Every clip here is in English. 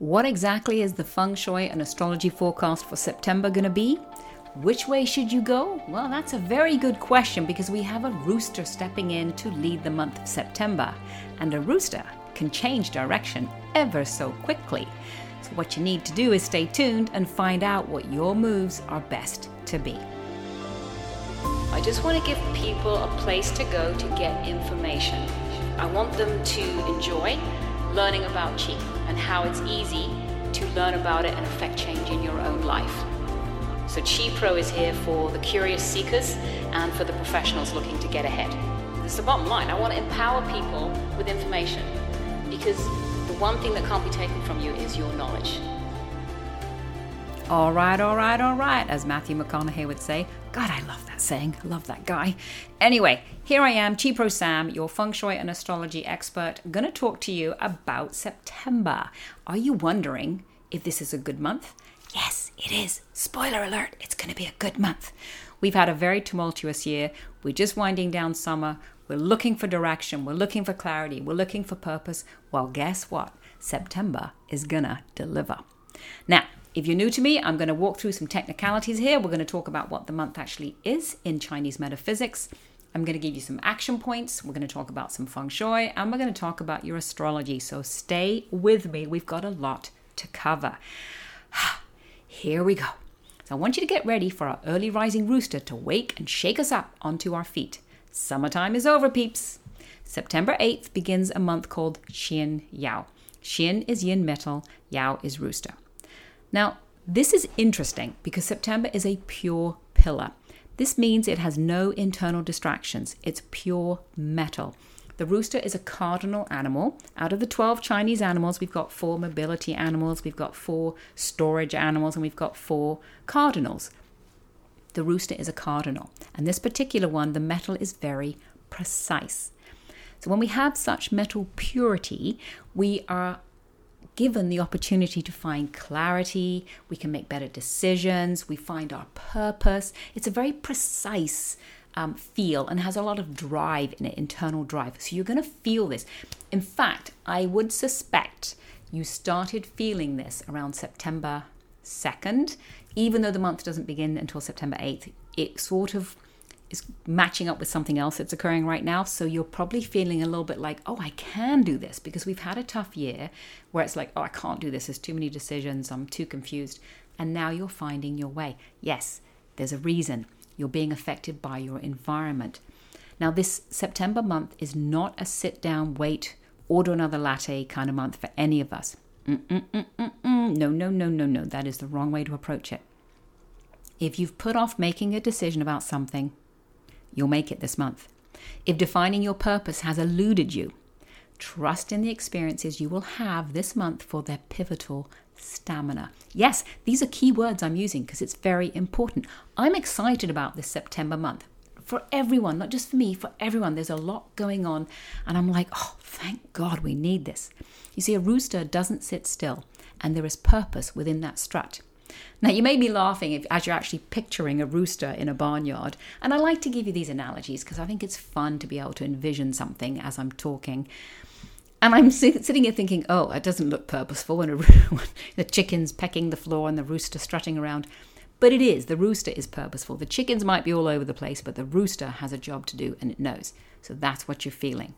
What exactly is the Feng Shui and astrology forecast for September going to be? Which way should you go? Well, that's a very good question because we have a rooster stepping in to lead the month of September. And a rooster can change direction ever so quickly. So what you need to do is stay tuned and find out what your moves are best to be. I just want to give people a place to go to get information. I want them to enjoy learning about Qi and how it's easy to learn about it and affect change in your own life. So QiPro is here for the curious seekers and for the professionals looking to get ahead. It's the bottom line. I want to empower people with information because the one thing that can't be taken from you is your knowledge. All right, all right, all right, as Matthew McConaughey would say. God, I love that saying. I love that guy. Anyway, here I am, QiPro Sam, your Feng Shui and astrology expert, going to talk to you about September. Are you wondering if this is a good month? Yes, it is. Spoiler alert, it's going to be a good month. We've had a very tumultuous year. We're just winding down summer. We're looking for direction. We're looking for clarity. We're looking for purpose. Well, guess what? September is going to deliver. Now, if you're new to me, I'm going to walk through some technicalities here. We're going to talk about what the month actually is in Chinese metaphysics. I'm going to give you some action points. We're going to talk about some feng shui, and we're going to talk about your astrology. So stay with me. We've got a lot to cover. Here we go. So I want you to get ready for our early rising rooster to wake and shake us up onto our feet. Summertime is over, peeps. September 8th begins a month called Xin Yao. Xin is yin metal, Yao is rooster. Now, this is interesting because September is a pure pillar. This means it has no internal distractions. It's pure metal. The rooster is a cardinal animal. Out of the 12 Chinese animals, we've got 4 mobility animals, we've got 4 storage animals, and we've got 4 cardinals. The rooster is a cardinal. And this particular one, the metal is very precise. So when we have such metal purity, we are given the opportunity to find clarity, we can make better decisions, we find our purpose. It's a very precise feel and has a lot of drive in it, internal drive. So you're going to feel this. In fact, I would suspect you started feeling this around September 2nd, even though the month doesn't begin until September 8th. It sort of is matching up with something else that's occurring right now. So you're probably feeling a little bit like, oh, I can do this, because we've had a tough year where it's like, oh, I can't do this. There's too many decisions. I'm too confused. And now you're finding your way. Yes, there's a reason. You're being affected by your environment. Now, this September month is not a sit down, wait, order another latte kind of month for any of us. No. That is the wrong way to approach it. If you've put off making a decision about something, you'll make it this month. If defining your purpose has eluded you, trust in the experiences you will have this month for their pivotal stamina. Yes, these are key words I'm using because it's very important. I'm excited about this September month for everyone, not just for me, for everyone. There's a lot going on and I'm like, oh, thank God we need this. You see, a rooster doesn't sit still and there is purpose within that strut. Now, you may be laughing as you're actually picturing a rooster in a barnyard. And I like to give you these analogies because I think it's fun to be able to envision something as I'm talking. And I'm sitting here thinking, oh, it doesn't look purposeful when the chicken's pecking the floor and the rooster strutting around. But it is. The rooster is purposeful. The chickens might be all over the place, but the rooster has a job to do and it knows. So that's what you're feeling.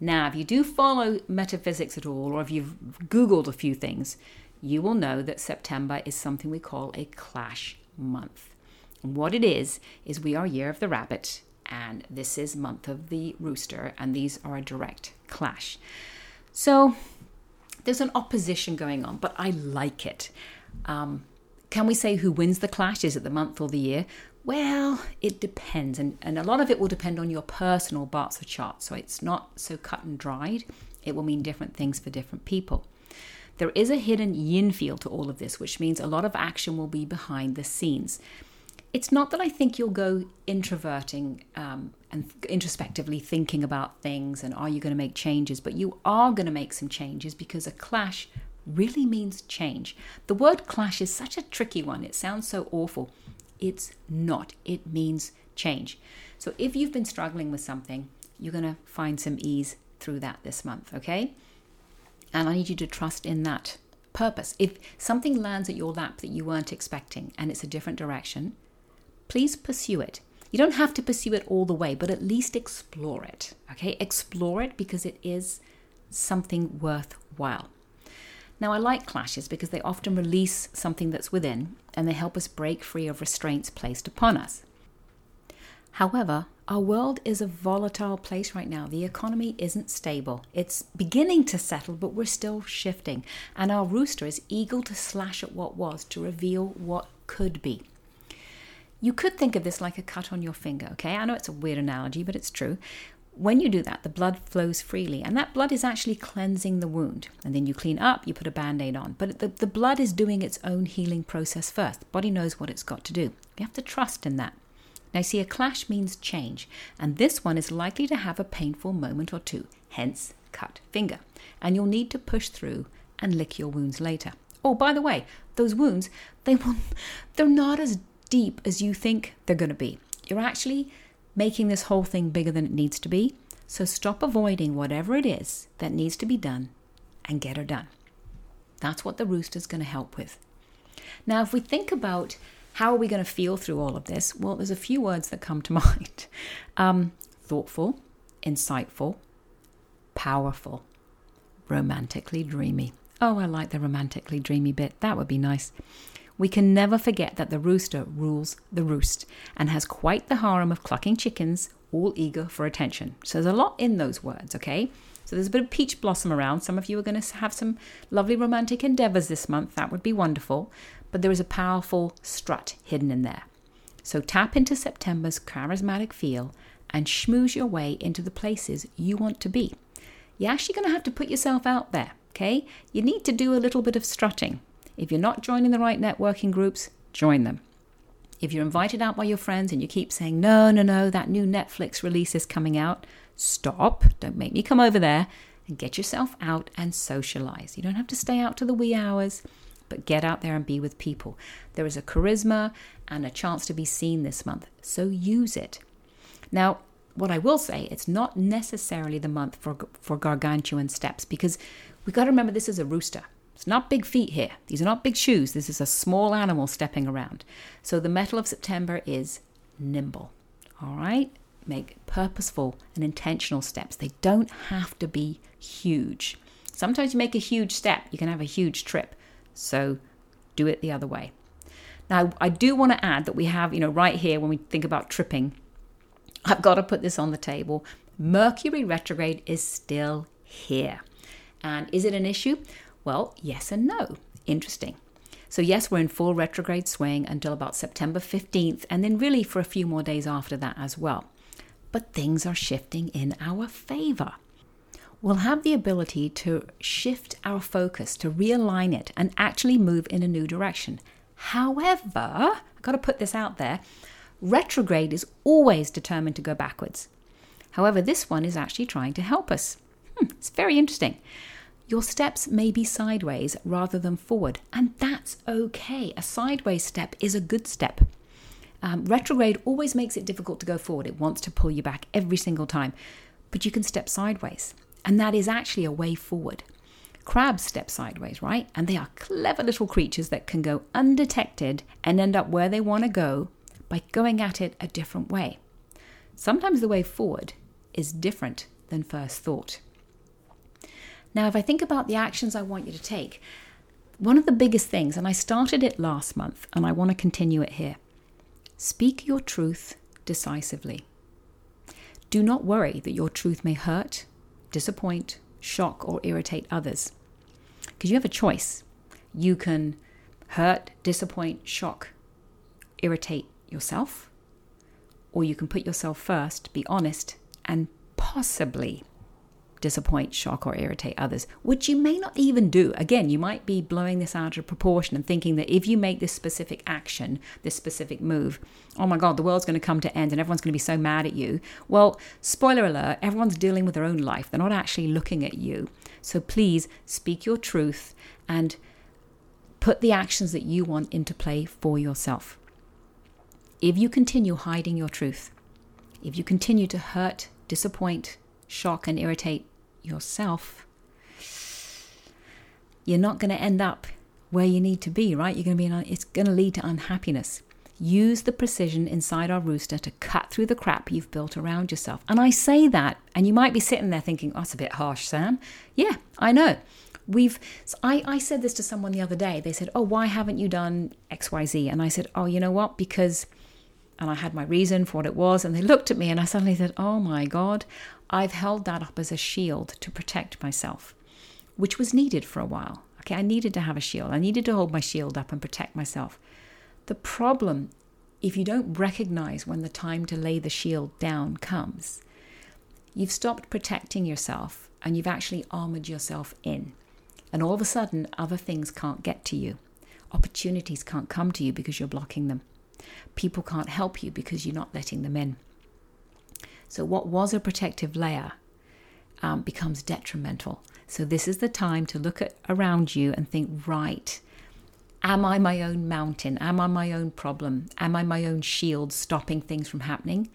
Now, if you do follow metaphysics at all, or if you've Googled a few things, you will know that September is something we call a clash month. And what it is we are year of the rabbit, and this is month of the rooster, and these are a direct clash. So there's an opposition going on, but I like it. Can we say who wins the clash? Is it the month or the year? Well, it depends, and a lot of it will depend on your personal Bart's chart, so it's not so cut and dried. It will mean different things for different people. There is a hidden yin feel to all of this, which means a lot of action will be behind the scenes. It's not that I think you'll go introverting and introspectively thinking about things and are you going to make changes, but you are going to make some changes because a clash really means change. The word clash is such a tricky one. It sounds so awful. It's not. It means change. So if you've been struggling with something, you're going to find some ease through that this month, okay? And I need you to trust in that purpose. If something lands at your lap that you weren't expecting and it's a different direction, please pursue it. You don't have to pursue it all the way, but at least explore it, okay? Explore it because it is something worthwhile. Now, I like clashes because they often release something that's within and they help us break free of restraints placed upon us. However, our world is a volatile place right now. The economy isn't stable. It's beginning to settle, but we're still shifting. And our rooster is eager to slash at what was to reveal what could be. You could think of this like a cut on your finger, okay? I know it's a weird analogy, but it's true. When you do that, the blood flows freely, and that blood is actually cleansing the wound. And then you clean up, you put a Band-Aid on. But the blood is doing its own healing process first. The body knows what it's got to do. You have to trust in that. Now, see, a clash means change, and this one is likely to have a painful moment or two, hence cut finger. And you'll need to push through and lick your wounds later. Oh, by the way, those wounds, they're not as deep as you think they're going to be. You're actually making this whole thing bigger than it needs to be, so stop avoiding whatever it is that needs to be done and get her done. That's what the rooster's going to help with. Now, if we think about how are we going to feel through all of this? Well, there's a few words that come to mind. Thoughtful, insightful, powerful, romantically dreamy. Oh, I like the romantically dreamy bit. That would be nice. We can never forget that the rooster rules the roost and has quite the harem of clucking chickens, all eager for attention. So there's a lot in those words, okay? So there's a bit of peach blossom around. Some of you are going to have some lovely romantic endeavors this month. That would be wonderful. But there is a powerful strut hidden in there. So tap into September's charismatic feel and schmooze your way into the places you want to be. You're actually going to have to put yourself out there, okay? You need to do a little bit of strutting. If you're not joining the right networking groups, join them. If you're invited out by your friends and you keep saying, no, that new Netflix release is coming out, stop, don't make me come over there, and get yourself out and socialize. You don't have to stay out to the wee hours, but get out there and be with people. There is a charisma and a chance to be seen this month, so use it. Now, what I will say, it's not necessarily the month for gargantuan steps, because we've got to remember this is a rooster. It's not big feet here. These are not big shoes. This is a small animal stepping around. So the metal of September is nimble, all right? Make purposeful and intentional steps. They don't have to be huge. Sometimes you make a huge step, you can have a huge trip. So do it the other way. Now, I do want to add that we have, right here when we think about tripping, I've got to put this on the table. Mercury retrograde is still here. And is it an issue? Well, yes and no. Interesting. So yes, we're in full retrograde swing until about September 15th, and then really for a few more days after that as well. But things are shifting in our favor. We'll have the ability to shift our focus, to realign it, and actually move in a new direction. However, I've got to put this out there, retrograde is always determined to go backwards. However, this one is actually trying to help us. It's very interesting. Your steps may be sideways rather than forward, and that's okay. A sideways step is a good step. Retrograde always makes it difficult to go forward. It wants to pull you back every single time, but you can step sideways. And that is actually a way forward. Crabs step sideways, right? And they are clever little creatures that can go undetected and end up where they want to go by going at it a different way. Sometimes the way forward is different than first thought. Now, if I think about the actions I want you to take, one of the biggest things, and I started it last month, and I want to continue it here, speak your truth decisively. Do not worry that your truth may hurt, disappoint, shock, or irritate others. Because you have a choice. You can hurt, disappoint, shock, irritate yourself, or you can put yourself first, be honest, and possibly disappoint, shock, or irritate others, which you may not even do. Again, you might be blowing this out of proportion and thinking that if you make this specific action, this specific move, oh my God, the world's going to come to end and everyone's going to be so mad at you. Well, spoiler alert, everyone's dealing with their own life. They're not actually looking at you. So please speak your truth and put the actions that you want into play for yourself. If you continue hiding your truth, if you continue to hurt, disappoint, shock, and irritate yourself, you're not going to end up where you need to be, right? You're going to be it's going to lead to unhappiness. Use the precision inside our rooster to cut through the crap you've built around yourself. And I say that, and you might be sitting there thinking, oh, that's a bit harsh, Sam. Yeah, I know. I said this to someone the other day. They said, oh, why haven't you done XYZ? And I said, oh, you know what? Because, and I had my reason for what it was, and they looked at me and I suddenly said, oh my God, I've held that up as a shield to protect myself, which was needed for a while. Okay, I needed to have a shield. I needed to hold my shield up and protect myself. The problem, if you don't recognize when the time to lay the shield down comes, you've stopped protecting yourself and you've actually armored yourself in. And all of a sudden, other things can't get to you. Opportunities can't come to you because you're blocking them. People can't help you because you're not letting them in. So what was a protective layer becomes detrimental. So this is the time to look at around you and think, right, am I my own mountain? Am I my own problem? Am I my own shield stopping things from happening?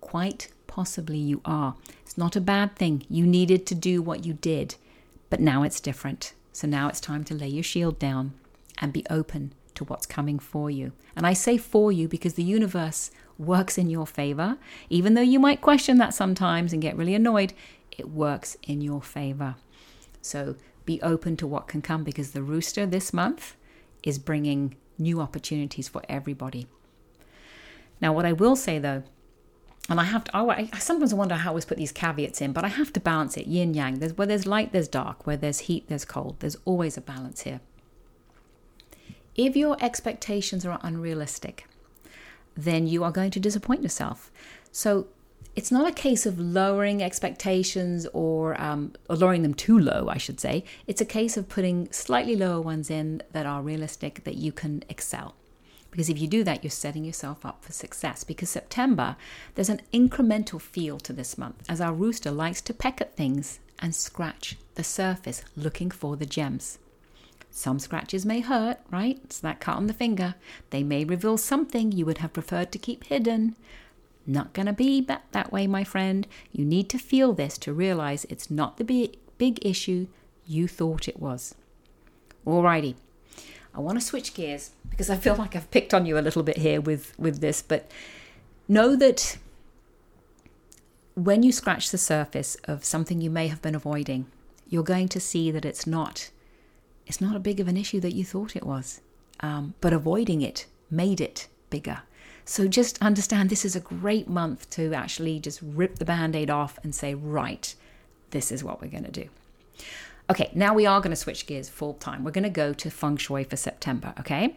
Quite possibly you are. It's not a bad thing. You needed to do what you did, but now it's different. So now it's time to lay your shield down and be open to what's coming for you. And I say for you because the universe works in your favor. Even though you might question that sometimes and get really annoyed, it works in your favor. So be open to what can come, because the rooster this month is bringing new opportunities for everybody. Now, what I will say though, and I sometimes wonder how I always put these caveats in, but I have to balance it, yin yang. Where there's light, there's dark. Where there's heat, there's cold. There's always a balance here. If your expectations are unrealistic, then you are going to disappoint yourself. So it's not a case of lowering expectations or lowering them too low, I should say. It's a case of putting slightly lower ones in that are realistic, that you can excel. Because if you do that, you're setting yourself up for success. Because September, there's an incremental feel to this month, as our rooster likes to peck at things and scratch the surface, looking for the gems. Some scratches may hurt, right? It's that cut on the finger. They may reveal something you would have preferred to keep hidden. Not going to be that way, my friend. You need to feel this to realize it's not the big issue you thought it was. Alrighty. I want to switch gears because I feel like I've picked on you a little bit here with this, but know that when you scratch the surface of something you may have been avoiding, you're going to see that it's not a big of an issue that you thought it was, but avoiding it made it bigger. So just understand this is a great month to actually just rip the Band-Aid off and say, right, this is what we're going to do. Okay, now we are going to switch gears full time. We're going to go to Feng Shui for September, okay?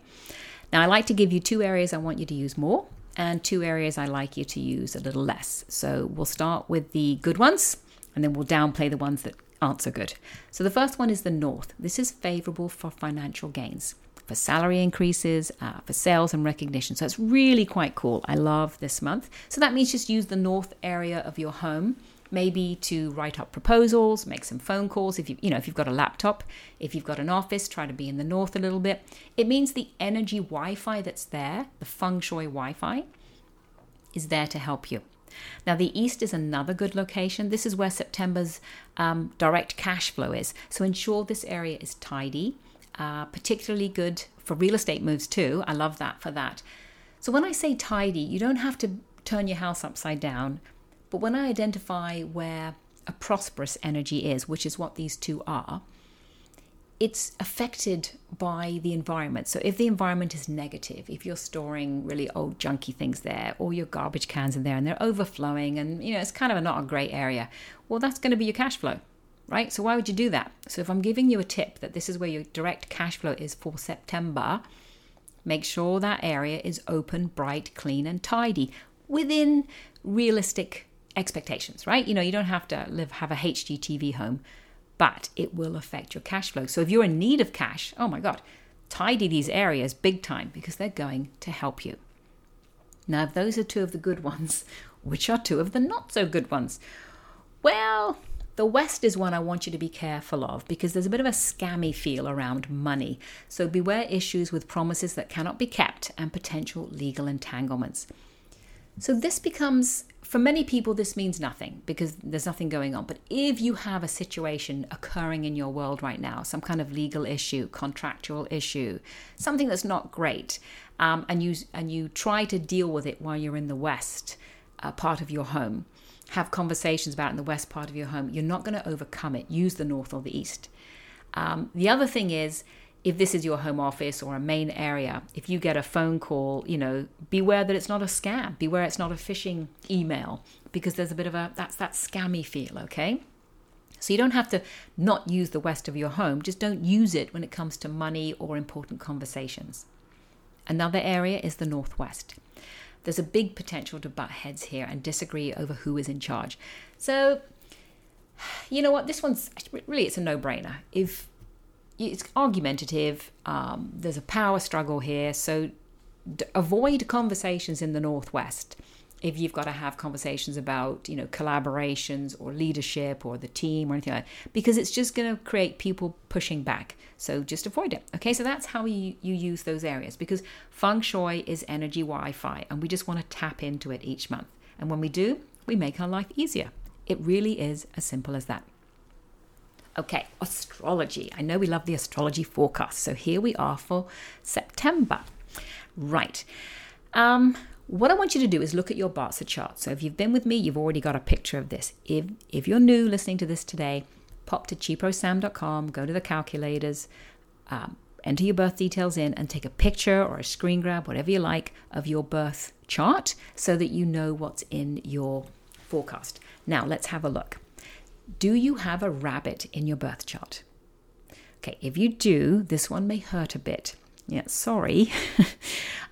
Now I like to give you two areas I want you to use more and two areas I like you to use a little less. So we'll start with the good ones and then we'll downplay the ones that aren't so good. So the first one is the north. This is favorable for financial gains, for salary increases, for sales and recognition. So it's really quite cool. I love this month. So that means just use the north area of your home, maybe to write up proposals, make some phone calls. If you've got a laptop, if you've got an office, try to be in the north a little bit. It means the energy Wi-Fi that's there, the Feng Shui Wi-Fi, is there to help you. Now, the east is another good location. This is where September's direct cash flow is. So ensure this area is tidy. Particularly good for real estate moves too. I love that for that. So when I say tidy, you don't have to turn your house upside down. But when I identify where a prosperous energy is, which is what these two are, it's affected by the environment. So if the environment is negative, if you're storing really old junky things there, or your garbage cans are there and they're overflowing and, it's kind of not a great area, well, that's going to be your cash flow. Right? So why would you do that? So if I'm giving you a tip that this is where your direct cash flow is for September, make sure that area is open, bright, clean, and tidy within realistic expectations, right? You don't have to have a HGTV home, but it will affect your cash flow. So if you're in need of cash, oh my God, tidy these areas big time because they're going to help you. Now, if those are two of the good ones, which are two of the not so good ones? Well, the west is one I want you to be careful of because there's a bit of a scammy feel around money. So beware issues with promises that cannot be kept and potential legal entanglements. So this becomes For many people, this means nothing because there's nothing going on. But if you have a situation occurring in your world right now, some kind of legal issue, contractual issue, something that's not great, and you try to deal with it while you're in the West part of your home, have conversations about it in the West part of your home, you're not going to overcome it. Use the North or the East. The other thing is, if this is your home office or a main area, if you get a phone call, you know, beware that it's not a scam. Beware it's not a phishing email, because there's a bit of a, that's that scammy feel, okay? So you don't have to not use the West of your home. Just don't use it when it comes to money or important conversations. Another area is the Northwest. There's a big potential to butt heads here and disagree over who is in charge. So, you know what? This one's really, it's a no-brainer. It's argumentative. There's a power struggle here. So avoid conversations in the Northwest if you've got to have conversations about, you know, collaborations or leadership or the team or anything like that, because it's just going to create people pushing back. So just avoid it. Okay, so that's how you use those areas, because Feng Shui is energy Wi-Fi and we just want to tap into it each month. And when we do, we make our life easier. It really is as simple as that. Okay, astrology. I know we love the astrology forecast. So here we are for September. Right. What I want you to do is look at your BaZi chart. So if you've been with me, you've already got a picture of this. If you're new listening to this today, pop to QiProSam.com, go to the calculators, enter your birth details in and take a picture or a screen grab, whatever you like, of your birth chart so that you know what's in your forecast. Now let's have a look. Do you have a rabbit in your birth chart? Okay, if you do, this one may hurt a bit. Yeah, sorry.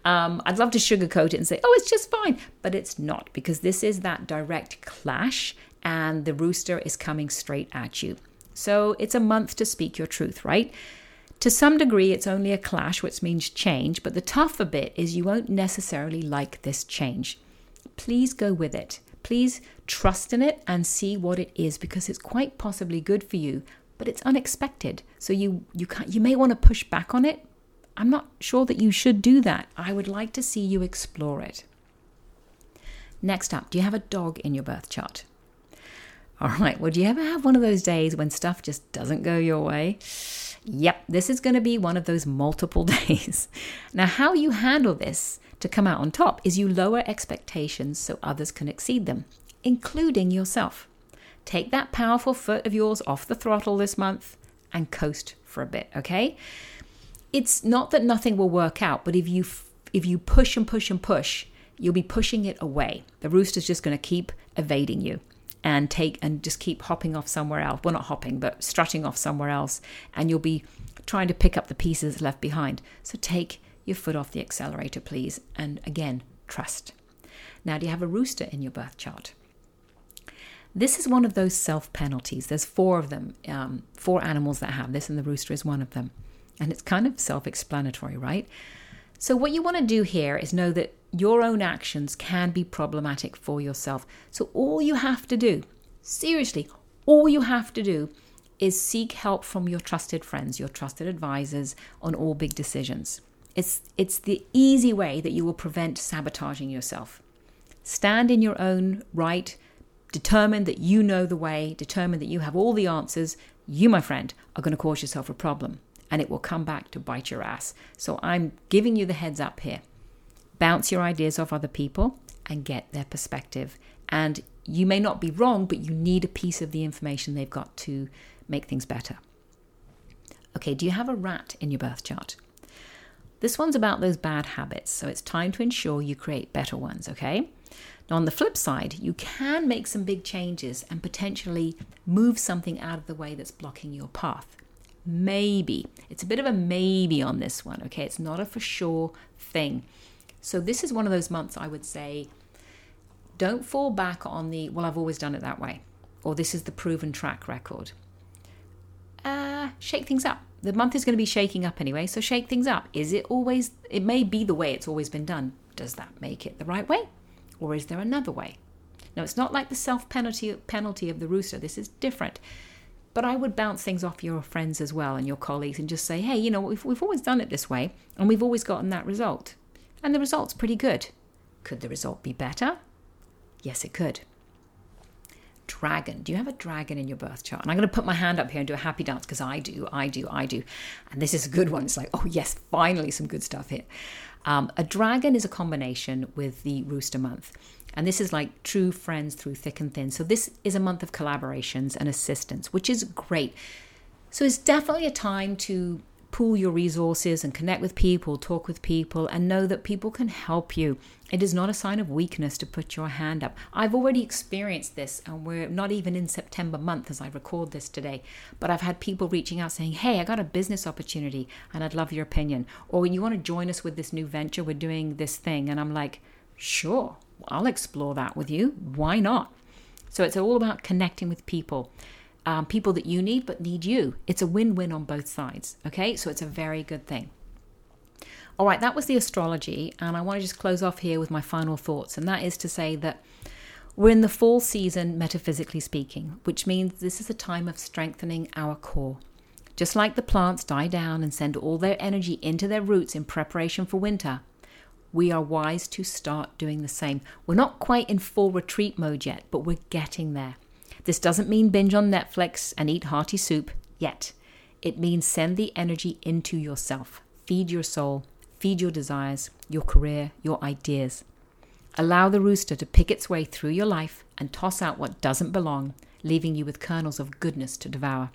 I'd love to sugarcoat it and say, oh, it's just fine. But it's not, because this is that direct clash and the rooster is coming straight at you. So it's a month to speak your truth, right? To some degree, it's only a clash, which means change. But the tougher bit is you won't necessarily like this change. Please go with it. Please trust in it and see what it is, because it's quite possibly good for you, but it's unexpected. So you may want to push back on it. I'm not sure that you should do that. I would like to see you explore it. Next up, do you have a dog in your birth chart? All right, well, do you ever have one of those days when stuff just doesn't go your way? Yep, this is going to be one of those multiple days. Now, how you handle this to come out on top is you lower expectations so others can exceed them, including yourself. Take that powerful foot of yours off the throttle this month and coast for a bit, okay? It's not that nothing will work out, but if you push and push and push, you'll be pushing it away. The rooster's just going to keep evading you and just keep hopping off somewhere else. Well, not hopping, but strutting off somewhere else, and you'll be trying to pick up the pieces left behind. So take your foot off the accelerator, please. And again, trust. Now, do you have a rooster in your birth chart? This is one of those self-penalties. There's four of them, four animals that have this, and the rooster is one of them. And it's kind of self-explanatory, right? So what you want to do here is know that your own actions can be problematic for yourself. So all you have to do, seriously, all you have to do is seek help from your trusted friends, your trusted advisors on all big decisions. It's the easy way that you will prevent sabotaging yourself. Stand in your own right, determine that you know the way, determine that you have all the answers. You, my friend, are going to cause yourself a problem, and it will come back to bite your ass. So I'm giving you the heads up here. Bounce your ideas off other people and get their perspective. And you may not be wrong, but you need a piece of the information they've got to make things better. Okay, do you have a rat in your birth chart? This one's about those bad habits, so it's time to ensure you create better ones, okay? Now, on the flip side, you can make some big changes and potentially move something out of the way that's blocking your path. Maybe. It's a bit of a maybe on this one, okay? It's not a for sure thing. So this is one of those months I would say, don't fall back on the, well, I've always done it that way, or this is the proven track record. Shake things up. The month is going to be shaking up anyway, so shake things up. It may be the way it's always been done. Does that make it the right way? Or is there another way? Now, it's not like the self-penalty of the rooster. This is different. But I would bounce things off your friends as well and your colleagues and just say, hey, you know, we've always done it this way and we've always gotten that result. And the result's pretty good. Could the result be better? Yes, it could. Dragon. Do you have a dragon in your birth chart? And I'm going to put my hand up here and do a happy dance because I do. And this is a good one. It's like, oh yes, finally some good stuff here. A dragon is a combination with the rooster month. And this is like true friends through thick and thin. So this is a month of collaborations and assistance, which is great. So it's definitely a time to pool your resources and connect with people, talk with people, and know that people can help you. It is not a sign of weakness to put your hand up. I've already experienced this, and we're not even in September month as I record this today, but I've had people reaching out saying, hey, I got a business opportunity and I'd love your opinion. Or you want to join us with this new venture, we're doing this thing. And I'm like, sure, I'll explore that with you. Why not? So it's all about connecting with people that you need, but need you. It's a win-win on both sides. Okay, so it's a very good thing. All right, that was the astrology. And I want to just close off here with my final thoughts. And that is to say that we're in the fall season, metaphysically speaking, which means this is a time of strengthening our core. Just like the plants die down and send all their energy into their roots in preparation for winter, we are wise to start doing the same. We're not quite in full retreat mode yet, but we're getting there. This doesn't mean binge on Netflix and eat hearty soup yet. It means send the energy into yourself. Feed your soul, feed your desires, your career, your ideas. Allow the rooster to pick its way through your life and toss out what doesn't belong, leaving you with kernels of goodness to devour.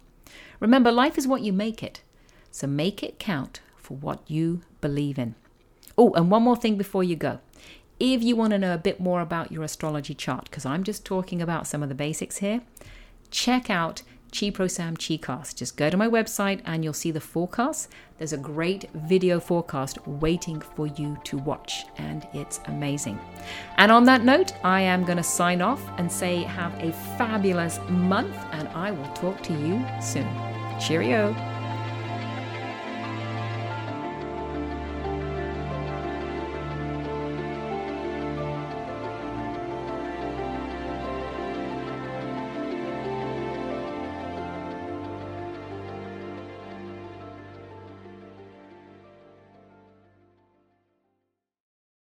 Remember, life is what you make it. So make it count for what you believe in. Oh, and one more thing before you go. If you want to know a bit more about your astrology chart, because I'm just talking about some of the basics here, check out QiPro Sam Qicast. Just go to my website and you'll see the forecast. There's a great video forecast waiting for you to watch, and it's amazing. And on that note, I am going to sign off and say have a fabulous month, and I will talk to you soon. Cheerio.